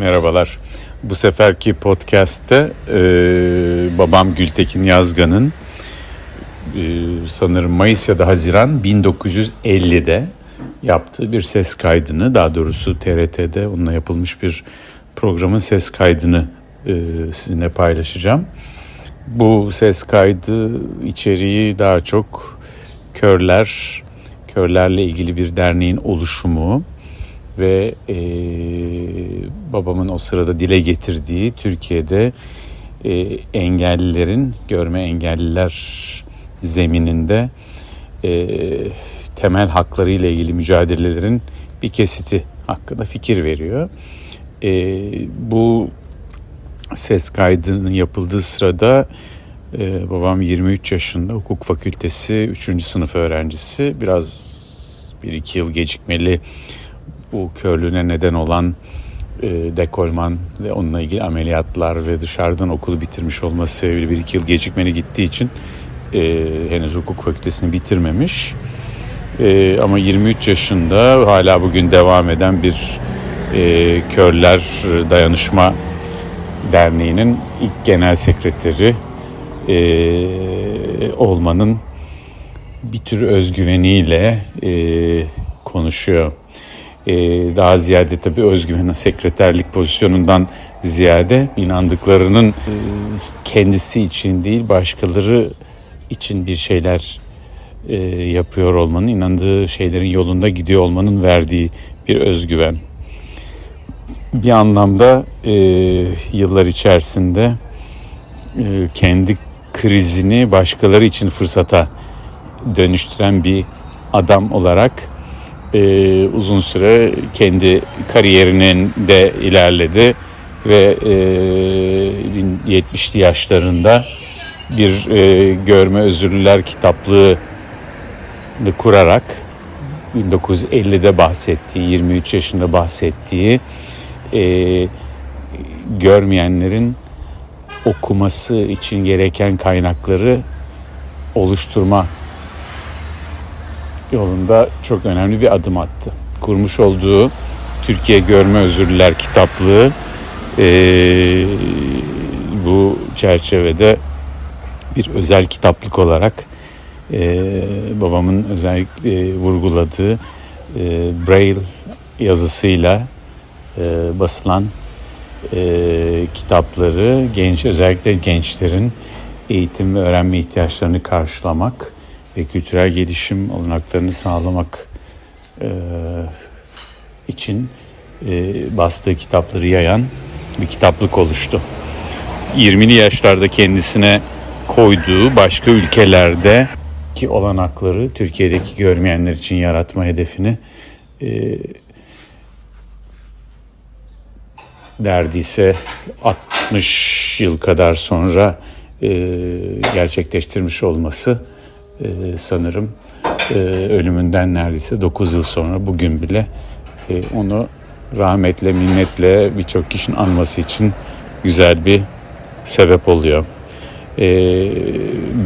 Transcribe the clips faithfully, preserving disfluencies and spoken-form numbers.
Merhabalar. Bu seferki podcast'te e, babam Gültekin Yazgan'ın e, sanırım Mayıs ya da Haziran bin dokuz yüz ellide yaptığı bir ses kaydını, daha doğrusu T R T'de onunla yapılmış bir programın ses kaydını e, sizinle paylaşacağım. Bu ses kaydı içeriği daha çok körler, körlerle ilgili bir derneğin oluşumu ve e, babamın o sırada dile getirdiği Türkiye'de e, engellilerin, görme engelliler zemininde e, temel hakları ile ilgili mücadelelerin bir kesiti hakkında fikir veriyor. E, bu ses kaydının yapıldığı sırada e, babam yirmi üç yaşında, hukuk fakültesi üçüncü sınıf öğrencisi, biraz bir iki yıl gecikmeli bu körlüğüne neden olan e, dekolman ve onunla ilgili ameliyatlar ve dışarıdan okulu bitirmiş olması sebebiyle bir iki yıl gecikmeli gittiği için e, henüz hukuk fakültesini bitirmemiş. E, ama yirmi üç yaşında hala bugün devam eden bir e, Körler Dayanışma Derneği'nin ilk genel sekreteri e, olmanın bir tür özgüveniyle e, konuşuyor. Daha ziyade tabii özgüven, sekreterlik pozisyonundan ziyade inandıklarının kendisi için değil başkaları için bir şeyler yapıyor olmanın, inandığı şeylerin yolunda gidiyor olmanın verdiği bir özgüven. Bir anlamda yıllar içerisinde kendi krizini başkaları için fırsata dönüştüren bir adam olarak Ee, uzun süre kendi kariyerinin de ilerledi ve e, yetmişli yaşlarında bir e, Görme Özürlüler Kitaplığı kurarak bin dokuz yüz ellide bahsettiği, yirmi üç yaşında bahsettiği e, görmeyenlerin okuması için gereken kaynakları oluşturma yolunda çok önemli bir adım attı. Kurmuş olduğu Türkiye Görme Özürlüler Kitaplığı e, bu çerçevede bir özel kitaplık olarak e, babamın özellikle e, vurguladığı e, Braille yazısıyla e, basılan e, kitapları genç, özellikle gençlerin eğitim ve öğrenme ihtiyaçlarını karşılamak ve kültürel gelişim olanaklarını sağlamak e, için e, bastığı kitapları yayan bir kitaplık oluştu. yirmili yaşlarda kendisine koyduğu başka ülkelerdeki olanakları Türkiye'deki görmeyenler için yaratma hedefini e, neredeyse altmış yıl kadar sonra e, gerçekleştirmiş olması, Ee, sanırım e, ölümünden neredeyse dokuz yıl sonra bugün bile e, onu rahmetle, minnetle birçok kişinin anması için güzel bir sebep oluyor. E,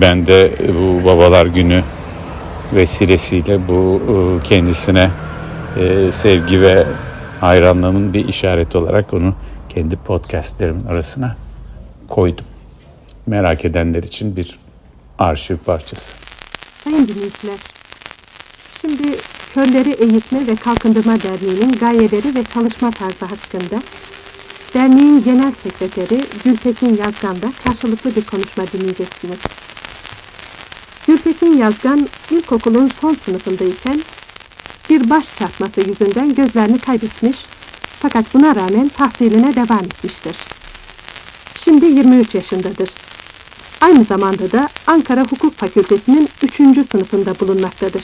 ben de bu Babalar Günü vesilesiyle bu e, kendisine e, sevgi ve hayranlığımın bir işareti olarak onu kendi podcastlerimin arasına koydum. Merak edenler için bir arşiv parçası. Sayın dinleyiciler, şimdi Körleri Eğitme ve Kalkındırma Derneği'nin gayeleri ve çalışma tarzı hakkında derneğin genel sekreteri Gültekin Yazgan'da karşılıklı bir konuşma dinleyeceksiniz. Gültekin Yazgan ilkokulun son sınıfındayken bir baş çarpması yüzünden gözlerini kaybetmiş, fakat buna rağmen tahsiline devam etmiştir. Şimdi yirmi üç yaşındadır. Aynı zamanda da Ankara Hukuk Fakültesi'nin üçüncü sınıfında bulunmaktadır.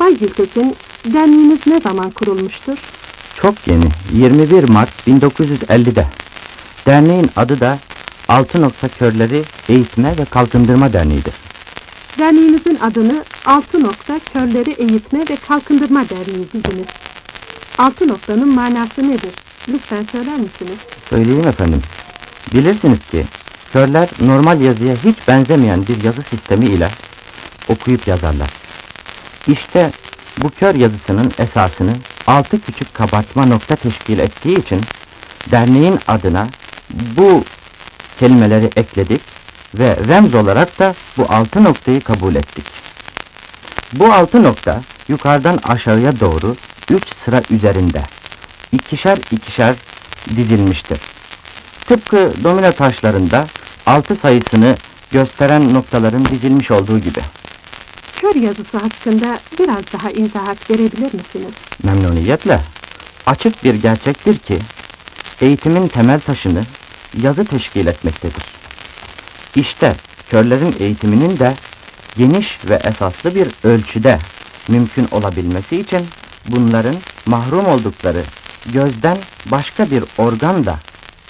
Bay Gültekin, derneğiniz ne zaman kurulmuştur? Çok yeni, yirmi bir Mart bin dokuz yüz ellide. Derneğin adı da Altı Nokta Körleri Eğitme ve Kalkındırma Derneği'dir. Derneğinizin adını Altı Nokta Körleri Eğitme ve Kalkındırma Derneği dediniz. Altı noktanın manası nedir? Lütfen söyler misiniz? Söyleyeyim efendim. Bilirsiniz ki körler normal yazıya hiç benzemeyen bir yazı sistemi ile okuyup yazarlar. İşte bu kör yazısının esasını altı küçük kabartma nokta teşkil ettiği için derneğin adına bu kelimeleri ekledik ve remz olarak da bu altı noktayı kabul ettik. Bu altı nokta yukarıdan aşağıya doğru üç sıra üzerinde ikişer ikişer dizilmiştir. Tıpkı domino taşlarında altı sayısını gösteren noktaların dizilmiş olduğu gibi. Kör yazısı hakkında biraz daha izahat verebilir misiniz? Memnuniyetle. Açık bir gerçektir ki eğitimin temel taşını yazı teşkil etmektedir. İşte körlerin eğitiminin de geniş ve esaslı bir ölçüde mümkün olabilmesi için bunların mahrum oldukları gözden başka bir organ da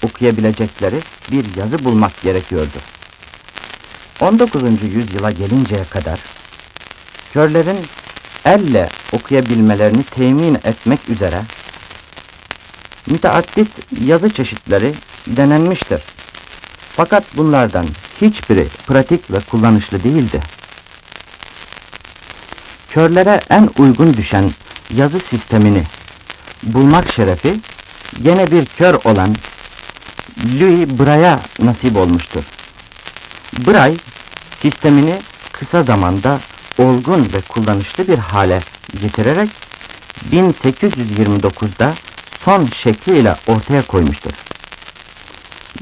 okuyabilecekleri bir yazı bulmak gerekiyordu. on dokuzuncu yüzyıla gelinceye kadar körlerin elle okuyabilmelerini temin etmek üzere müteaddit yazı çeşitleri denenmiştir. Fakat bunlardan hiçbiri pratik ve kullanışlı değildi. Körlere en uygun düşen yazı sistemini bulmak şerefi gene bir kör olan Louis Braille'a nasip olmuştur. Braille sistemini kısa zamanda olgun ve kullanışlı bir hale getirerek bin sekiz yüz yirmi dokuz'da son şekliyle ortaya koymuştur.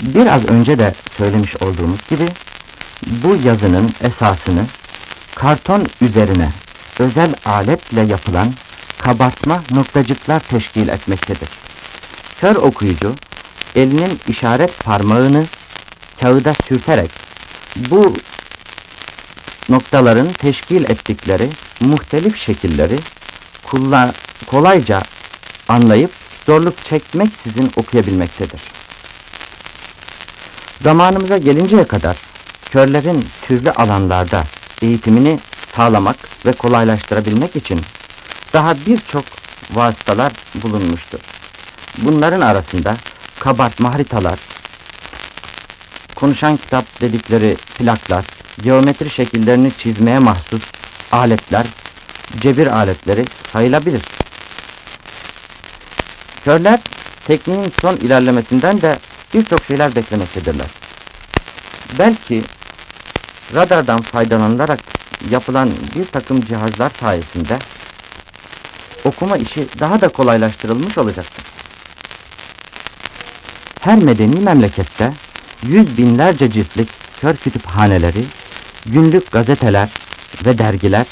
Biraz önce de söylemiş olduğumuz gibi bu yazının esasını karton üzerine özel aletle yapılan kabartma noktacıklar teşkil etmektedir. Kör okuyucu elinin işaret parmağını kağıda sürterek bu noktaların teşkil ettikleri muhtelif şekilleri kolayca anlayıp zorluk çekmeksizin okuyabilmektedir. Zamanımıza gelinceye kadar körlerin türlü alanlarda eğitimini sağlamak ve kolaylaştırabilmek için daha birçok vasıtalar bulunmuştur. Bunların arasında kabartma haritalar, konuşan kitap dedikleri plaklar, geometri şekillerini çizmeye mahsus aletler, cebir aletleri sayılabilir. Körler tekniğin son ilerlemesinden de birçok şeyler beklemektedirler. Belki radardan faydalanılarak yapılan bir takım cihazlar sayesinde okuma işi daha da kolaylaştırılmış olacaktır. Her medeni memlekette yüz binlerce ciltlik kör kütüphaneleri, günlük gazeteler ve dergiler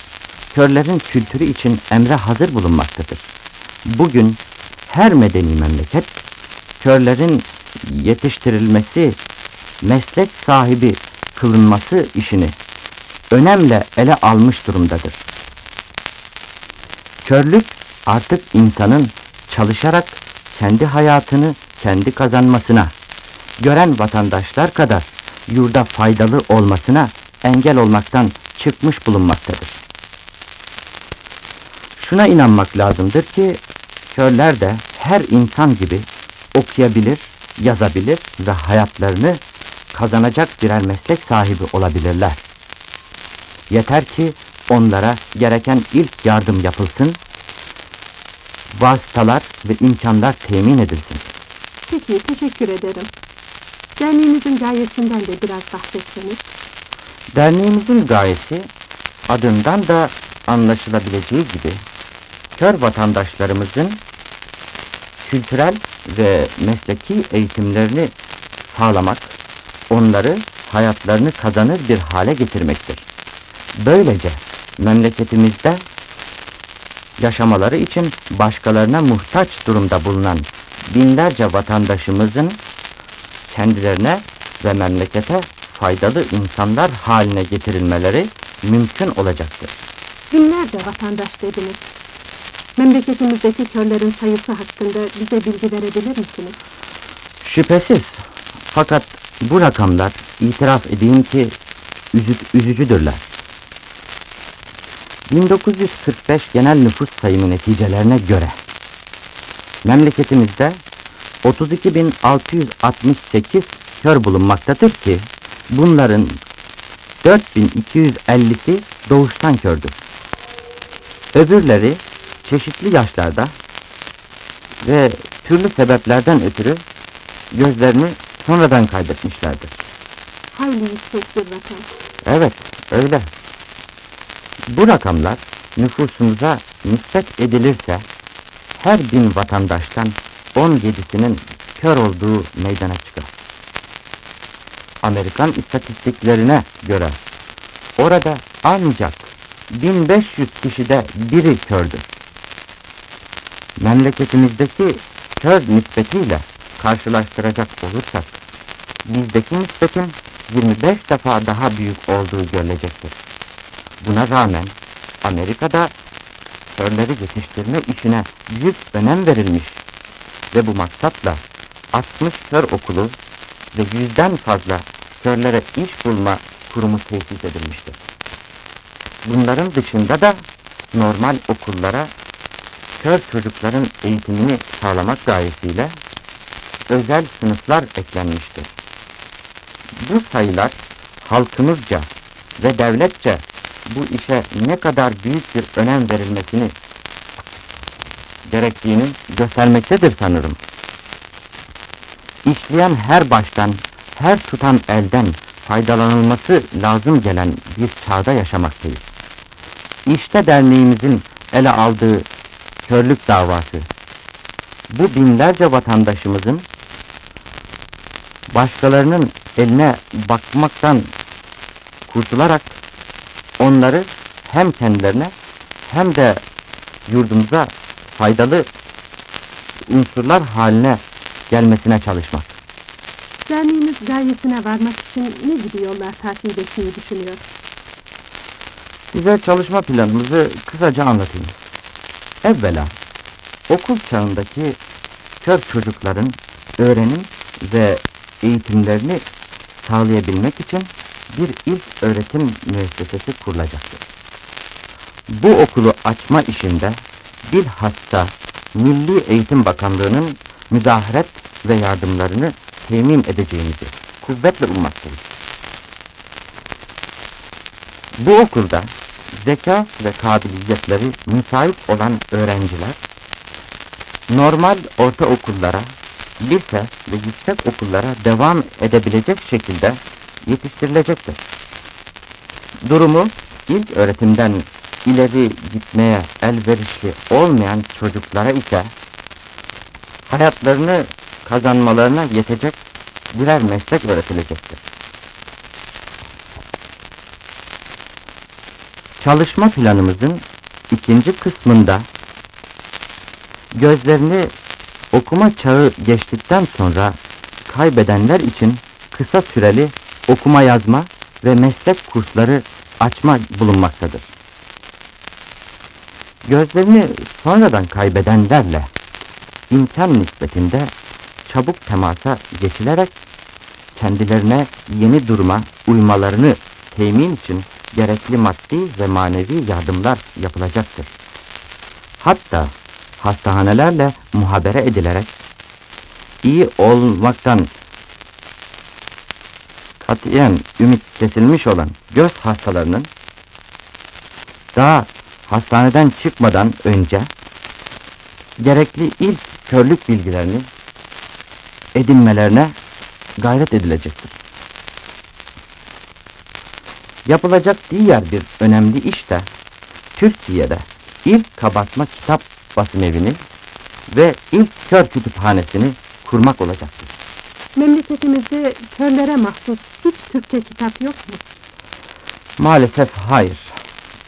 körlerin kültürü için emre hazır bulunmaktadır. Bugün her medeni memleket körlerin yetiştirilmesi, meslek sahibi kılınması işini önemle ele almış durumdadır. Körlük artık insanın çalışarak kendi hayatını kendi kazanmasına, gören vatandaşlar kadar yurda faydalı olmasına engel olmaktan çıkmış bulunmaktadır. Şuna inanmak lazımdır ki körler de her insan gibi okuyabilir, yazabilir ve hayatlarını kazanacak birer meslek sahibi olabilirler. Yeter ki onlara gereken ilk yardım yapılsın, vasıtalar ve imkanlar temin edilsin. Peki, teşekkür ederim. Derneğimizin gayesinden de biraz bahsetseniz. Derneğimizin gayesi, adından da anlaşılabileceği gibi, kör vatandaşlarımızın kültürel ve mesleki eğitimlerini sağlamak, onları hayatlarını kazanır bir hale getirmektir. Böylece memleketimizde yaşamaları için başkalarına muhtaç durumda bulunan binlerce vatandaşımızın kendilerine ve memlekete faydalı insanlar haline getirilmeleri mümkün olacaktır. Binlerce vatandaş dediniz. Memleketimizdeki körlerin sayısı hakkında bize bilgi verebilir misiniz? Şüphesiz. Fakat bu rakamlar itiraf edeyim ki üzü üzücüdürler. bin dokuz yüz kırk beş genel nüfus sayımı neticelerine göre memleketimizde otuz iki bin altı yüz altmış sekiz kör bulunmaktadır ki bunların dört bin iki yüz ellisi doğuştan kördür. Öbürleri çeşitli yaşlarda ve türlü sebeplerden ötürü gözlerini sonradan kaybetmişlerdir. Hayli yüksek bir rakam. Evet, öyle. Bu rakamlar nüfusumuza nispet edilirse her bin vatandaştan on yedisinin kör olduğu meydana çıkar. Amerikan istatistiklerine göre orada ancak bin beş yüz kişide biri kördür. Memleketimizdeki kör nispetiyle karşılaştıracak olursak bizdeki nispetin yirmi beş defa daha büyük olduğu görülecektir. Buna rağmen Amerika'da körleri yetiştirme işine büyük önem verilmiş ve bu maksatla altmış kör okulu ve yüzden fazla körlere iş bulma kurumu tesis edilmiştir. Bunların dışında da normal okullara kör çocukların eğitimini sağlamak gayesiyle özel sınıflar eklenmiştir. Bu sayılar halkımızca ve devletçe bu işe ne kadar büyük bir önem verilmesini gerektiğini göstermektedir sanırım. İşleyen her baştan, her tutan elden faydalanılması lazım gelen bir çağda yaşamaktayız. İşte derneğimizin ele aldığı körlük davası. Bu binlerce vatandaşımızın başkalarının eline bakmaktan kurtularak onları hem kendilerine hem de yurdumuza faydalı unsurlar haline gelmesine çalışmak. Derneğiniz gayesine varmak için ne gibi yollar takip etmeyi düşünüyor? Size çalışma planımızı kısaca anlatayım. Evvela okul çağındaki kör çocukların öğrenim ve eğitimlerini sağlayabilmek için bir ilk öğretim müessesesi kurulacaktır. Bu okulu açma işinde bilhassa Milli Eğitim Bakanlığı'nın müdahalet ve yardımlarını temin edeceğimizi kuvvetle ummaktayız. Bu okulda zeka ve kabiliyetleri müsait olan öğrenciler normal ortaokullara, lise ve yüksek okullara devam edebilecek şekilde yetiştirilecektir. Durumu ilk öğretimden ileri gitmeye elverişli olmayan çocuklara ise hayatlarını kazanmalarına yetecek birer meslek öğretilecektir. Çalışma planımızın ikinci kısmında gözlerini okuma çağı geçtikten sonra kaybedenler için kısa süreli okuma yazma ve meslek kursları açma bulunmaktadır. Gözlerini sonradan kaybedenlerle imkan nispetinde çabuk temasa geçilerek kendilerine yeni duruma uymalarını temin için gerekli maddi ve manevi yardımlar yapılacaktır. Hatta hastanelerle muhabere edilerek iyi olmaktan katiyen ümit kesilmiş olan göz hastalarının daha hastaneden çıkmadan önce gerekli ilk körlük bilgilerini edinmelerine gayret edilecektir. Yapılacak diğer bir önemli iş de Türkiye'de ilk kabartma kitap basım evini ve ilk kör kütüphanesini kurmak olacaktır. Memleketimizde körlere mahsus hiç Türkçe kitap yok mu? Maalesef hayır.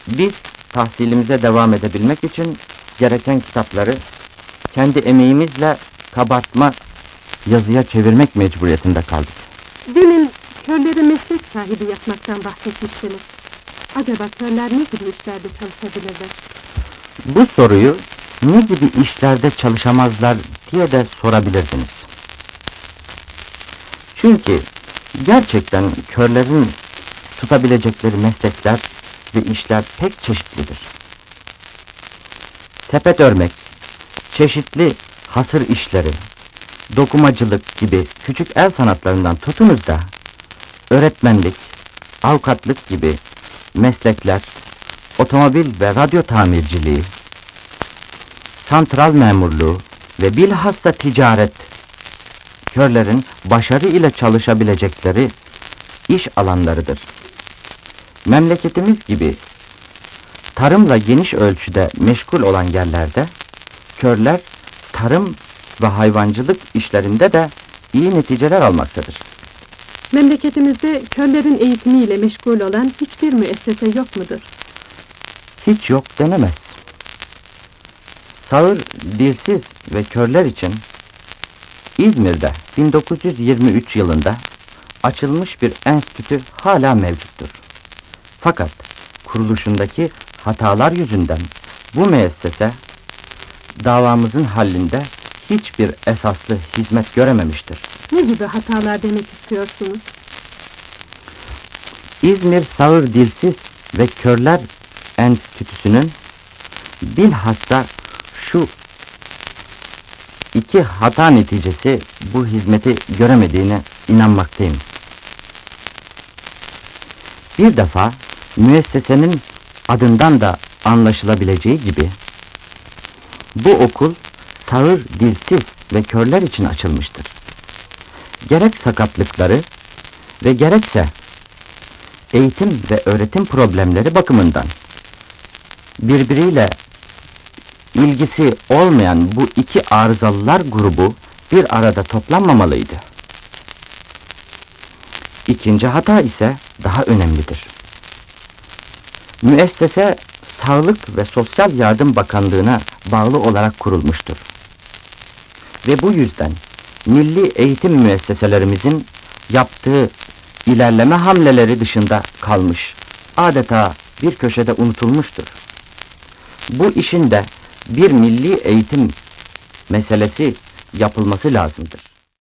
Biz tahsilimize devam edebilmek için gereken kitapları kendi emeğimizle kabartma yazıya çevirmek mecburiyetinde kaldık. Demin körleri meslek sahibi yapmaktan bahsetmiştiniz. Acaba körler ne gibi işlerde çalışabilirler? Bu soruyu ne gibi işlerde çalışamazlar diye de sorabilirdiniz. Çünkü gerçekten körlerin tutabilecekleri meslekler ve işler pek çeşitlidir. Sepet örmek, çeşitli hasır işleri, dokumacılık gibi küçük el sanatlarından tutunuz da öğretmenlik, avukatlık gibi meslekler, otomobil ve radyo tamirciliği, santral memurluğu, ve bilhassa ticaret, körlerin başarı ile çalışabilecekleri iş alanlarıdır. Memleketimiz gibi tarımla geniş ölçüde meşgul olan yerlerde, körler tarım ve hayvancılık işlerinde de iyi neticeler almaktadır. Memleketimizde körlerin eğitimiyle meşgul olan hiçbir müessese yok mudur? Hiç yok denemez. Sağır, dilsiz ve körler için İzmir'de bin dokuz yüz yirmi üç yılında açılmış bir enstitü hala mevcuttur. Fakat kuruluşundaki hatalar yüzünden bu müessese davamızın hallində hiçbir esaslı hizmet görememiştir. Ne gibi hatalar demek istiyorsunuz? İzmir Sağır Dilsiz ve Körler Enstitüsü'nün bilhassa şu iki hata neticesi bu hizmeti göremediğine inanmaktayım. Bir defa müessesenin adından da anlaşılabileceği gibi bu okul sağır, dilsiz ve körler için açılmıştır. Gerek sakatlıkları ve gerekse eğitim ve öğretim problemleri bakımından birbiriyle ilgisi olmayan bu iki arızalılar grubu bir arada toplanmamalıydı. İkinci hata ise daha önemlidir. Müessese Sağlık ve Sosyal Yardım Bakanlığı'na bağlı olarak kurulmuştur. Ve bu yüzden milli eğitim müesseselerimizin yaptığı ilerleme hamleleri dışında kalmış, adeta bir köşede unutulmuştur. Bu işin de bir milli eğitim meselesi yapılması lazımdır.